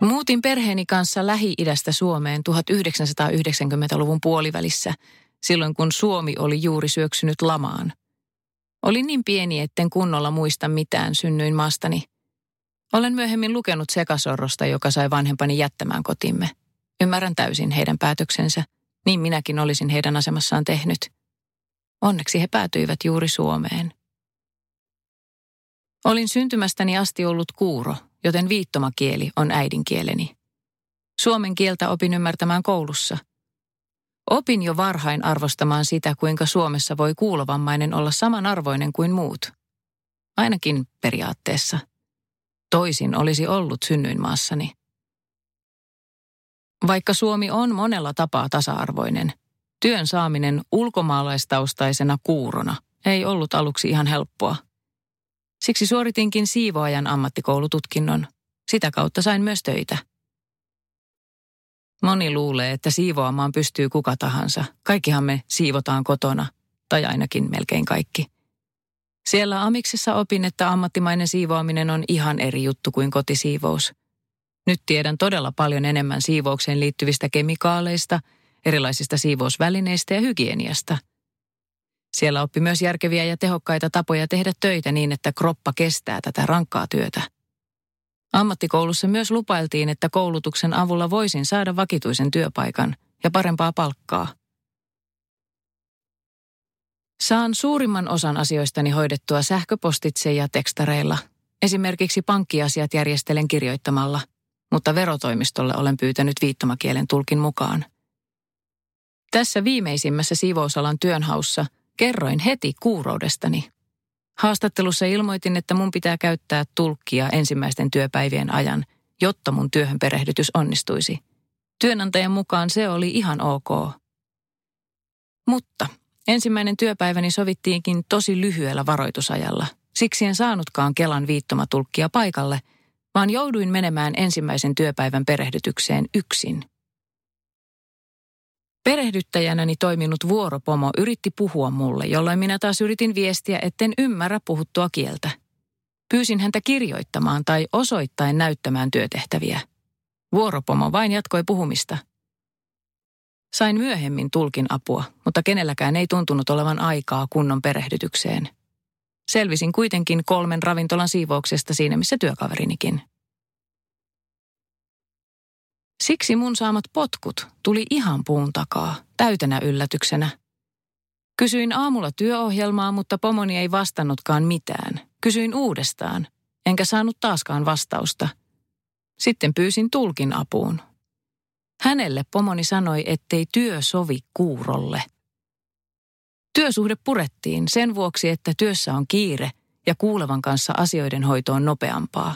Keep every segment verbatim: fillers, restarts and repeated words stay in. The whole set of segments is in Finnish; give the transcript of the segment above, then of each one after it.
Muutin perheeni kanssa Lähi-idästä Suomeen yhdeksänkymmentäluvun puolivälissä, silloin kun Suomi oli juuri syöksynyt lamaan. Olin niin pieni, etten kunnolla muista mitään, synnyin maastani. Olen myöhemmin lukenut sekasorrosta, joka sai vanhempani jättämään kotimme. Ymmärrän täysin heidän päätöksensä, niin minäkin olisin heidän asemassaan tehnyt. Onneksi he päätyivät juuri Suomeen. Olin syntymästäni asti ollut kuuro, joten viittomakieli on äidinkieleni. Suomen kieltä opin ymmärtämään koulussa. Opin jo varhain arvostamaan sitä, kuinka Suomessa voi kuulovammainen olla samanarvoinen kuin muut. Ainakin periaatteessa. Toisin olisi ollut synnyinmaassani. Vaikka Suomi on monella tapaa tasa-arvoinen, työn saaminen ulkomaalaistaustaisena kuurona ei ollut aluksi ihan helppoa. Siksi suoritinkin siivoojan ammattikoulututkinnon. Sitä kautta sain myös töitä. Moni luulee, että siivoamaan pystyy kuka tahansa. Kaikkihan me siivotaan kotona, tai ainakin melkein kaikki. Siellä amiksessa opin, että ammattimainen siivoaminen on ihan eri juttu kuin kotisiivous. Nyt tiedän todella paljon enemmän siivoukseen liittyvistä kemikaaleista, erilaisista siivousvälineistä ja hygieniasta. Siellä oppi myös järkeviä ja tehokkaita tapoja tehdä töitä niin, että kroppa kestää tätä rankkaa työtä. Ammattikoulussa myös lupailtiin, että koulutuksen avulla voisin saada vakituisen työpaikan ja parempaa palkkaa. Saan suurimman osan asioistani hoidettua sähköpostitse ja tekstareilla. Esimerkiksi pankkiasiat järjestelen kirjoittamalla, mutta verotoimistolle olen pyytänyt viittomakielen tulkin mukaan. Tässä viimeisimmässä siivousalan työnhaussa kerroin heti kuuroudestani. Haastattelussa ilmoitin, että mun pitää käyttää tulkkia ensimmäisten työpäivien ajan, jotta mun työhön perehdytys onnistuisi. Työnantajan mukaan se oli ihan ok. Mutta ensimmäinen työpäiväni sovittiinkin tosi lyhyellä varoitusajalla. Siksi en saanutkaan Kelan viittomatulkkia paikalle, vaan jouduin menemään ensimmäisen työpäivän perehdytykseen yksin. Perehdyttäjänäni toiminut vuoropomo yritti puhua mulle, jolloin minä taas yritin viestiä, etten ymmärrä puhuttua kieltä. Pyysin häntä kirjoittamaan tai osoittain näyttämään työtehtäviä. Vuoropomo vain jatkoi puhumista. Sain myöhemmin tulkin apua, mutta kenelläkään ei tuntunut olevan aikaa kunnon perehdytykseen. Selvisin kuitenkin kolmen ravintolan siivouksesta siinä, missä työkaverinikin. Siksi mun saamat potkut tuli ihan puun takaa, täytenä yllätyksenä. Kysyin aamulla työohjelmaa, mutta pomoni ei vastannutkaan mitään. Kysyin uudestaan, enkä saanut taaskaan vastausta. Sitten pyysin tulkin apuun. Hänelle pomoni sanoi, ettei työ sovi kuurolle. Työsuhde purettiin sen vuoksi, että työssä on kiire ja kuulevan kanssa asioiden hoito on nopeampaa.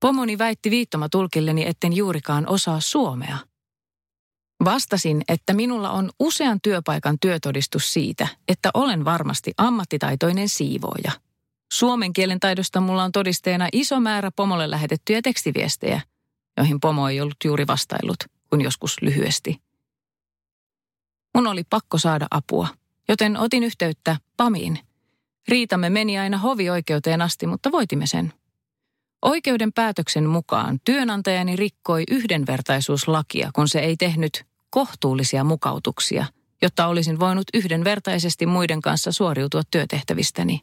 Pomoni väitti viittomatulkilleni, etten juurikaan osaa suomea. Vastasin, että minulla on usean työpaikan työtodistus siitä, että olen varmasti ammattitaitoinen siivooja. Suomen kielen taidosta mulla on todisteena iso määrä pomolle lähetettyjä tekstiviestejä, joihin pomo ei ollut juuri vastaillut, kun joskus lyhyesti. Mun oli pakko saada apua, joten otin yhteyttä P A Miin. Riitamme meni aina hovioikeuteen asti, mutta voitimme sen. Oikeuden päätöksen mukaan työnantajani rikkoi yhdenvertaisuuslakia, kun se ei tehnyt kohtuullisia mukautuksia, jotta olisin voinut yhdenvertaisesti muiden kanssa suoriutua työtehtävistäni.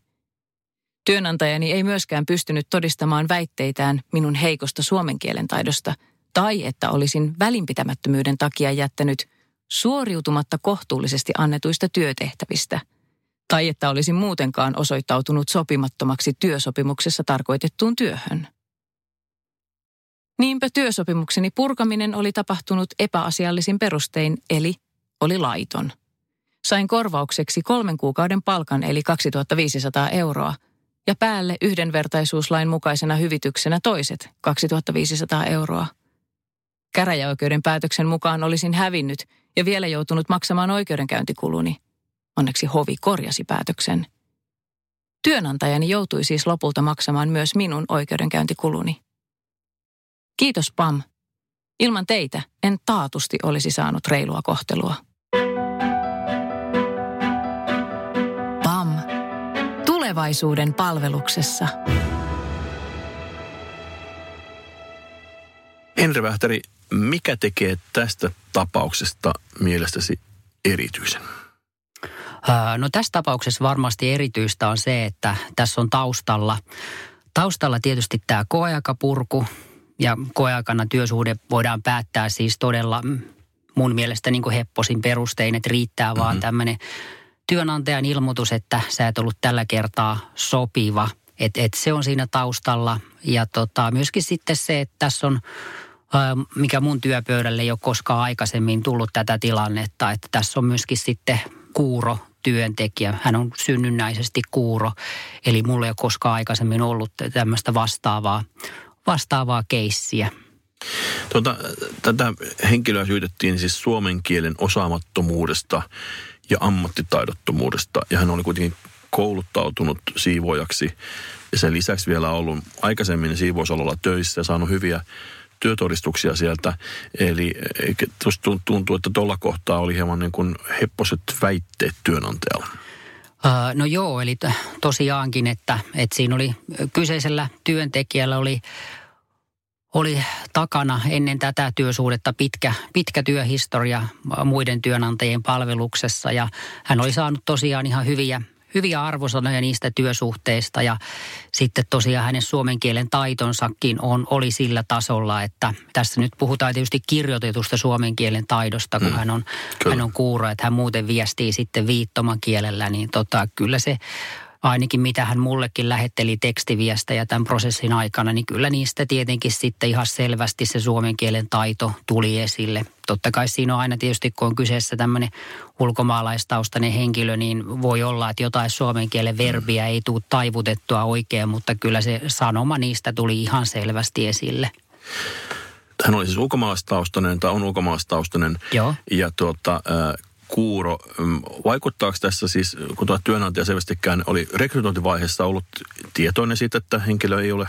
Työnantajani ei myöskään pystynyt todistamaan väitteitään minun heikosta suomen kielen taidosta tai että olisin välinpitämättömyyden takia jättänyt suoriutumatta kohtuullisesti annetuista työtehtävistä tai että olisin muutenkaan osoittautunut sopimattomaksi työsopimuksessa tarkoitettuun työhön. Niinpä työsopimukseni purkaminen oli tapahtunut epäasiallisin perustein, eli oli laiton. Sain korvaukseksi kolmen kuukauden palkan, eli kaksituhattaviisisataa euroa, ja päälle yhdenvertaisuuslain mukaisena hyvityksenä toiset kaksituhattaviisisataa euroa. Käräjäoikeuden päätöksen mukaan olisin hävinnyt ja vielä joutunut maksamaan oikeudenkäyntikuluni. Onneksi hovi korjasi päätöksen. Työnantajani joutui siis lopulta maksamaan myös minun oikeudenkäyntikuluni. Kiitos, P A M. Ilman teitä en taatusti olisi saanut reilua kohtelua. P A M. Tulevaisuuden palveluksessa. Henri Vähteri, mikä tekee tästä tapauksesta mielestäsi erityisen? No tässä tapauksessa varmasti erityistä on se, että tässä on taustalla, taustalla tietysti tämä koeaikapurku. Ja koeaikana työsuhde voidaan päättää siis todella mun mielestä niin kuin hepposin perustein, että riittää mm-hmm. vaan tämmöinen työnantajan ilmoitus, että sä et ollut tällä kertaa sopiva. Että et se on siinä taustalla ja tota, myöskin sitten se, että tässä on, mikä mun työpöydälle ei ole koskaan aikaisemmin tullut tätä tilannetta, että tässä on myöskin sitten kuuro työntekijä. Hän on synnynnäisesti kuuro, eli mulla ei ole koskaan aikaisemmin ollut tämmöistä vastaavaa. vastaavaa keissiä. Tuota, tätä henkilöä syytettiin siis suomen kielen osaamattomuudesta ja ammattitaidottomuudesta. Ja hän oli kuitenkin kouluttautunut siivoojaksi ja sen lisäksi vielä ollut aikaisemmin siivousalalla töissä ja saanut hyviä työtodistuksia sieltä. Eli tuntuu, että tuolla kohtaa oli hieman niin kuin hepposet väitteet työnantajalla. No joo, eli tosiaankin, että, että siinä oli kyseisellä työntekijällä oli, oli takana ennen tätä työsuhdetta pitkä, pitkä työhistoria muiden työnantajien palveluksessa. Ja hän oli saanut tosiaan ihan hyviä, hyviä arvosanoja niistä työsuhteista ja sitten tosiaan hänen suomen kielen taitonsakin on, oli sillä tasolla, että tässä nyt puhutaan tietysti kirjoitetusta suomen kielen taidosta, kun mm, hän on, hän on kuuro, että hän muuten viestii sitten viittomakielellä, niin tota, kyllä se ainakin mitä hän mullekin lähetteli tekstiviestejä tämän prosessin aikana, niin kyllä niistä tietenkin sitten ihan selvästi se suomen kielen taito tuli esille. Totta kai siinä on aina tietysti, kun on kyseessä tämmöinen ulkomaalaistaustainen henkilö, niin voi olla, että jotain suomen kielen verbiä ei tule taivutettua oikein, mutta kyllä se sanoma niistä tuli ihan selvästi esille. Hän oli siis ulkomaalaistaustainen tai on ulkomaalaistaustainen. Joo. Ja tuota... Äh, kuuro. Vaikuttaako tässä siis, kun tuo työnantaja selvästikään oli rekrytointivaiheessa ollut tietoinen siitä, että henkilö ei ole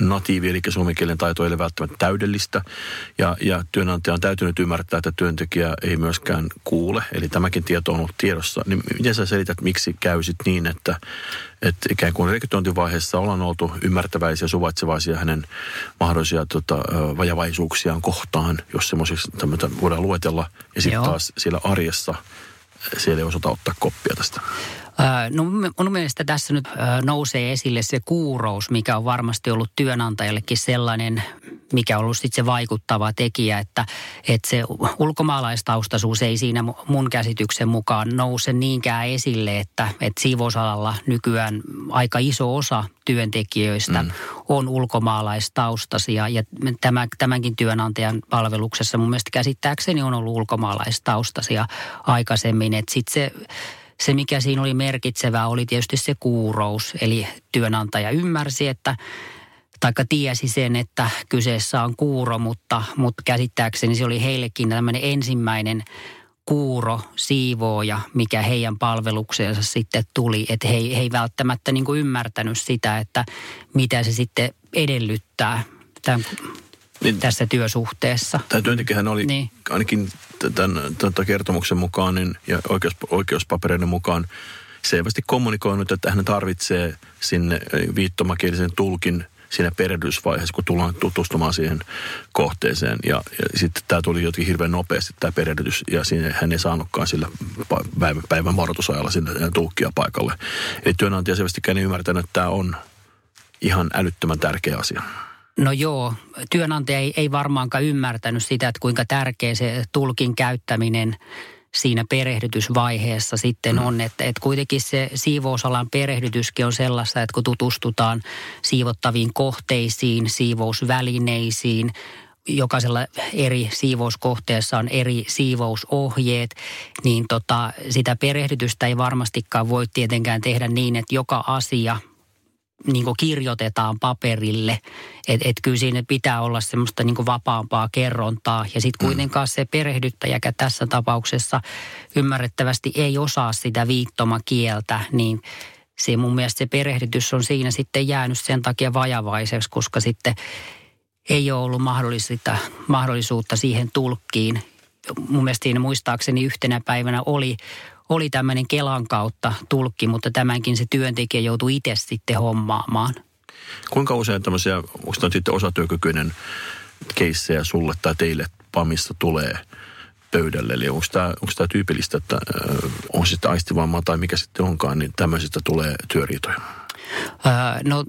natiivi, eli suomen kielen taito ei ole välttämättä täydellistä, ja, ja työnantaja on täytynyt ymmärtää, että työntekijä ei myöskään kuule, eli tämäkin tieto on ollut tiedossa. Niin miten sä selität, miksi käy sit niin, että, että ikään kuin rekrytointivaiheessa ollaan oltu ymmärtäväisiä, suvaitsevaisia hänen mahdollisia tota, vajavaisuuksiaan kohtaan, jos semmoisiksi tämmöitä voidaan luetella, ja sitten taas siellä arjessa siellä ei osata ottaa koppia tästä. No mun mielestä tässä nyt nousee esille se kuurous, mikä on varmasti ollut työnantajallekin sellainen, mikä on ollut sitten se vaikuttava tekijä, että, että se ulkomaalaistaustaisuus ei siinä mun käsityksen mukaan nouse niinkään esille, että, että siivousalalla nykyään aika iso osa työntekijöistä mm. on ulkomaalaistaustaisia ja tämän, tämänkin työnantajan palveluksessa mun mielestä käsittääkseni on ollut ulkomaalaistaustaisia aikaisemmin, että sitten se... Se, mikä siinä oli merkitsevää, oli tietysti se kuurous, eli työnantaja ymmärsi, että, taikka tiesi sen, että kyseessä on kuuro, mutta, mutta käsittääkseni se oli heillekin tämmöinen ensimmäinen kuuro, siivooja, mikä heidän palvelukseensa sitten tuli. Että he, he ei välttämättä niin kuin ymmärtänyt sitä, että mitä se sitten edellyttää tämän, niin, tässä työsuhteessa. Tämä työntekijähän oli niin. ainakin... Tämän, tämän kertomuksen mukaan niin, ja oikeus, oikeuspapereiden mukaan selvästi kommunikoinut, että hän tarvitsee sinne viittomakielisen tulkin siinä perehdytysvaiheessa, kun tullaan tutustumaan siihen kohteeseen. Ja, ja sitten tämä tuli jotenkin hirveän nopeasti tämä perehdytys, ja siinä hän ei saanutkaan sillä päivän, päivän varoitusajalla sillä tulkkia paikalle. Eli työnantaja selvästikään ei ymmärtänyt, että tämä on ihan älyttömän tärkeä asia. No joo, työnantaja ei, ei varmaankaan ymmärtänyt sitä, että kuinka tärkeä se tulkin käyttäminen siinä perehdytysvaiheessa sitten on. Että, että kuitenkin se siivousalan perehdytyskin on sellaista, että kun tutustutaan siivottaviin kohteisiin, siivousvälineisiin, jokaisella eri siivouskohteessa on eri siivousohjeet, niin tota, sitä perehdytystä ei varmastikaan voi tietenkään tehdä niin, että joka asia niin kuin kirjoitetaan paperille. Että et kyllä siinä pitää olla semmoista niin kuin vapaampaa kerrontaa. Ja sitten kuitenkaan se perehdyttäjäkä tässä tapauksessa ymmärrettävästi ei osaa sitä viittomakieltä, niin se mun mielestä se perehdytys on siinä sitten jäänyt sen takia vajavaiseksi, koska sitten ei ole ollut mahdollisuutta, mahdollisuutta siihen tulkkiin. Mun mielestä siinä muistaakseni yhtenä päivänä oli, oli tämmöinen Kelan kautta tulkki, mutta tämänkin se työntekijä joutui itse sitten hommaamaan. Kuinka usein tämmöisiä, onko tämä sitten osatyökykyinen keissejä sulle tai teille PAMissa tulee pöydälle? Eli onko tämä, onko tämä tyypillistä, että on sitten aistivammaa tai mikä sitten onkaan, niin tämmöisistä tulee työriitoja? No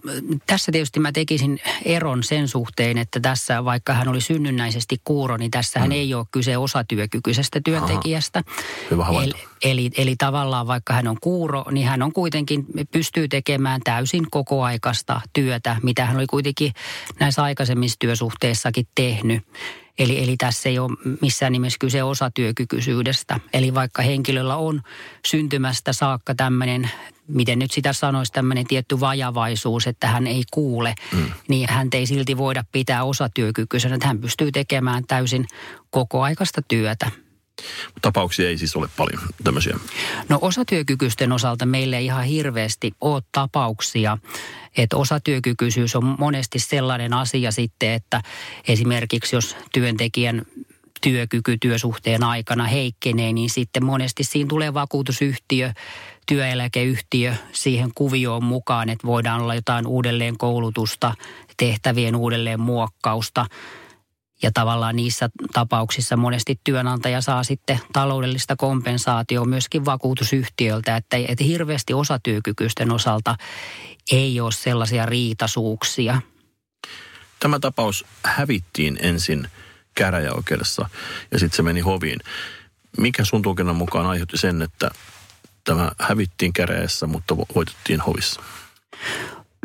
tässä tietysti mä tekisin eron sen suhteen, että tässä vaikka hän oli synnynnäisesti kuuro, niin tässähän mm. ei ole kyse osatyökykyisestä työntekijästä. Hyvä havainto. Eli, eli, eli tavallaan vaikka hän on kuuro, niin hän on kuitenkin, pystyy tekemään täysin kokoaikaista työtä, mitä hän oli kuitenkin näissä aikaisemmissa työsuhteissakin tehnyt. Eli, eli tässä ei ole missään nimessä kyse osatyökykyisyydestä. Eli vaikka henkilöllä on syntymästä saakka tämmöinen, miten nyt sitä sanoisi, tämmöinen tietty vajavaisuus, että hän ei kuule, mm. niin häntä ei silti voida pitää osatyökykyisenä, että hän pystyy tekemään täysin kokoaikaista työtä. Tapauksia ei siis ole paljon tämmöisiä. No osatyökykyisten osalta meillä ei ihan hirveästi ole tapauksia. Että osatyökykyisyys on monesti sellainen asia sitten, että esimerkiksi jos työntekijän työkyky työsuhteen aikana heikkenee, niin sitten monesti siinä tulee vakuutusyhtiö, työeläkeyhtiö siihen kuvioon mukaan, että voidaan olla jotain uudelleenkoulutusta, tehtävien uudelleenmuokkausta. Ja tavallaan niissä tapauksissa monesti työnantaja saa sitten taloudellista kompensaatiota myöskin vakuutusyhtiöltä, että, että hirveästi osatyökykyisten osalta ei ole sellaisia riitaisuuksia. Tämä tapaus hävittiin ensin käräjäoikeudessa ja sitten se meni hoviin. Mikä sun tulkinnan mukaan aiheutti sen, että tämä hävittiin käräjässä, mutta voitettiin hovissa?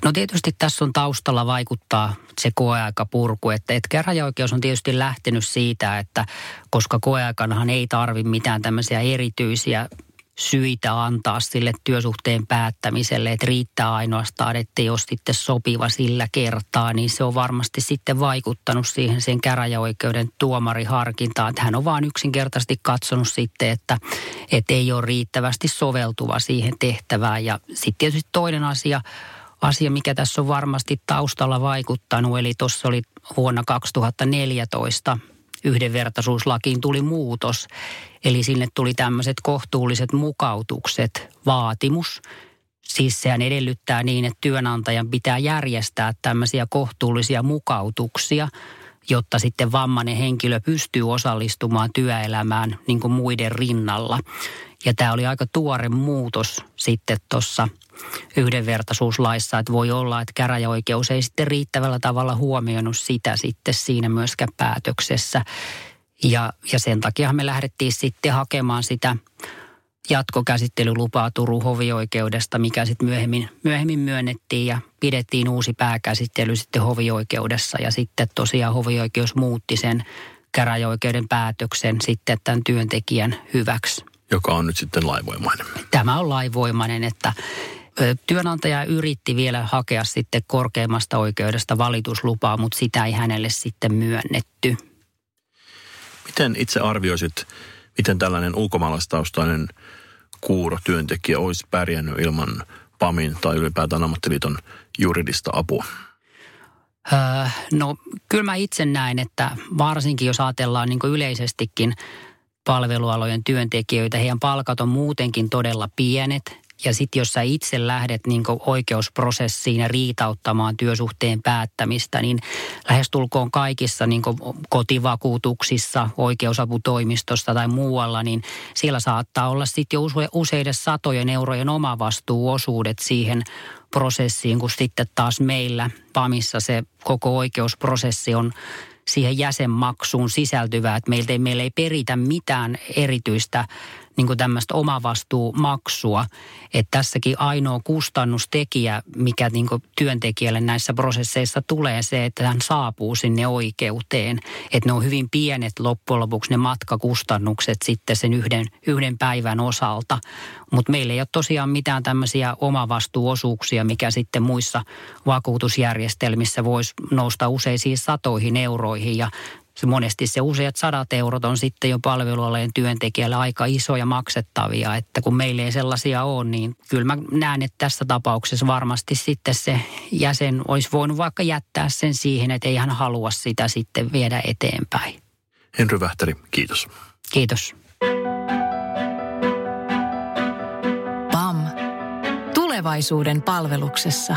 No tietysti tässä on taustalla vaikuttaa se koeaikapurku, että et käräjäoikeus on tietysti lähtenyt siitä, että koska koeaikanahan ei tarvi mitään tämmöisiä erityisiä syitä antaa sille työsuhteen päättämiselle, että riittää ainoastaan, että jos sitten sopiva sillä kertaa, niin se on varmasti sitten vaikuttanut siihen sen käräjäoikeuden tuomariharkintaan, että hän on vaan yksinkertaisesti katsonut sitten, että, että ei ole riittävästi soveltuva siihen tehtävään. Ja sitten tietysti toinen asia, Asia, mikä tässä on varmasti taustalla vaikuttanut, eli tuossa oli vuonna kaksituhattaneljätoista yhdenvertaisuuslakiin tuli muutos. Eli sinne tuli tämmöiset kohtuulliset mukautukset, vaatimus. Siis sehän edellyttää niin, että työnantajan pitää järjestää tämmöisiä kohtuullisia mukautuksia, jotta sitten vammainen henkilö pystyy osallistumaan työelämään niin kuin muiden rinnalla. Ja tämä oli aika tuore muutos sitten tuossa yhdenvertaisuuslaissa, että voi olla, että käräjäoikeus ei sitten riittävällä tavalla huomioinut sitä sitten siinä myöskään päätöksessä. Ja, ja sen takia me lähdettiin sitten hakemaan sitä jatkokäsittelylupaa Turun hovioikeudesta, mikä sitten myöhemmin, myöhemmin myönnettiin ja pidettiin uusi pääkäsittely sitten hovioikeudessa. Ja sitten tosiaan hovioikeus muutti sen käräjäoikeuden päätöksen sitten tämän työntekijän hyväksi. Joka on nyt sitten lainvoimainen. Tämä on lainvoimainen, että työnantaja yritti vielä hakea sitten korkeimmasta oikeudesta valituslupaa, mutta sitä ei hänelle sitten myönnetty. Miten itse arvioisit, miten tällainen ulkomaalaistaustainen kuuro työntekijä olisi pärjännyt ilman PAMin tai ylipäätään ammattiliiton juridista apua? Öö, no kyllä mä itse näen, että varsinkin jos ajatellaan niin kuin yleisestikin palvelualojen työntekijöitä, heidän palkat on muutenkin todella pienet. Ja sitten jos sä itse lähdet niin kuin oikeusprosessiin ja riitauttamaan työsuhteen päättämistä, niin lähestulkoon kaikissa niin kuin kotivakuutuksissa, oikeusaputoimistossa tai muualla, niin siellä saattaa olla sitten jo useiden satojen eurojen omavastuuosuudet siihen prosessiin, kun sitten taas meillä PAMissa se koko oikeusprosessi on siihen jäsenmaksuun sisältyvää, että meiltä ei, meillä ei peritä mitään erityistä niin kuin tämmöistä omavastuumaksua. Että tässäkin ainoa kustannustekijä, mikä niin kuin työntekijälle näissä prosesseissa tulee, se, että hän saapuu sinne oikeuteen. Että ne on hyvin pienet loppujen lopuksi ne matkakustannukset sitten sen yhden, yhden päivän osalta. Mutta meillä ei ole tosiaan mitään tämmöisiä omavastuuosuuksia, asia, mikä sitten muissa vakuutusjärjestelmissä voisi nousta useisiin satoihin euroihin ja monesti se useat sadat eurot on sitten jo palvelualeen työntekijällä aika isoja maksettavia, että kun meillä ei sellaisia ole, niin kyllä mä näen, että tässä tapauksessa varmasti sitten se jäsen olisi voinut vaikka jättää sen siihen, että ei hän halua sitä sitten viedä eteenpäin. Henri Vähteri, kiitos. Kiitos. P A M. Tulevaisuuden palveluksessa.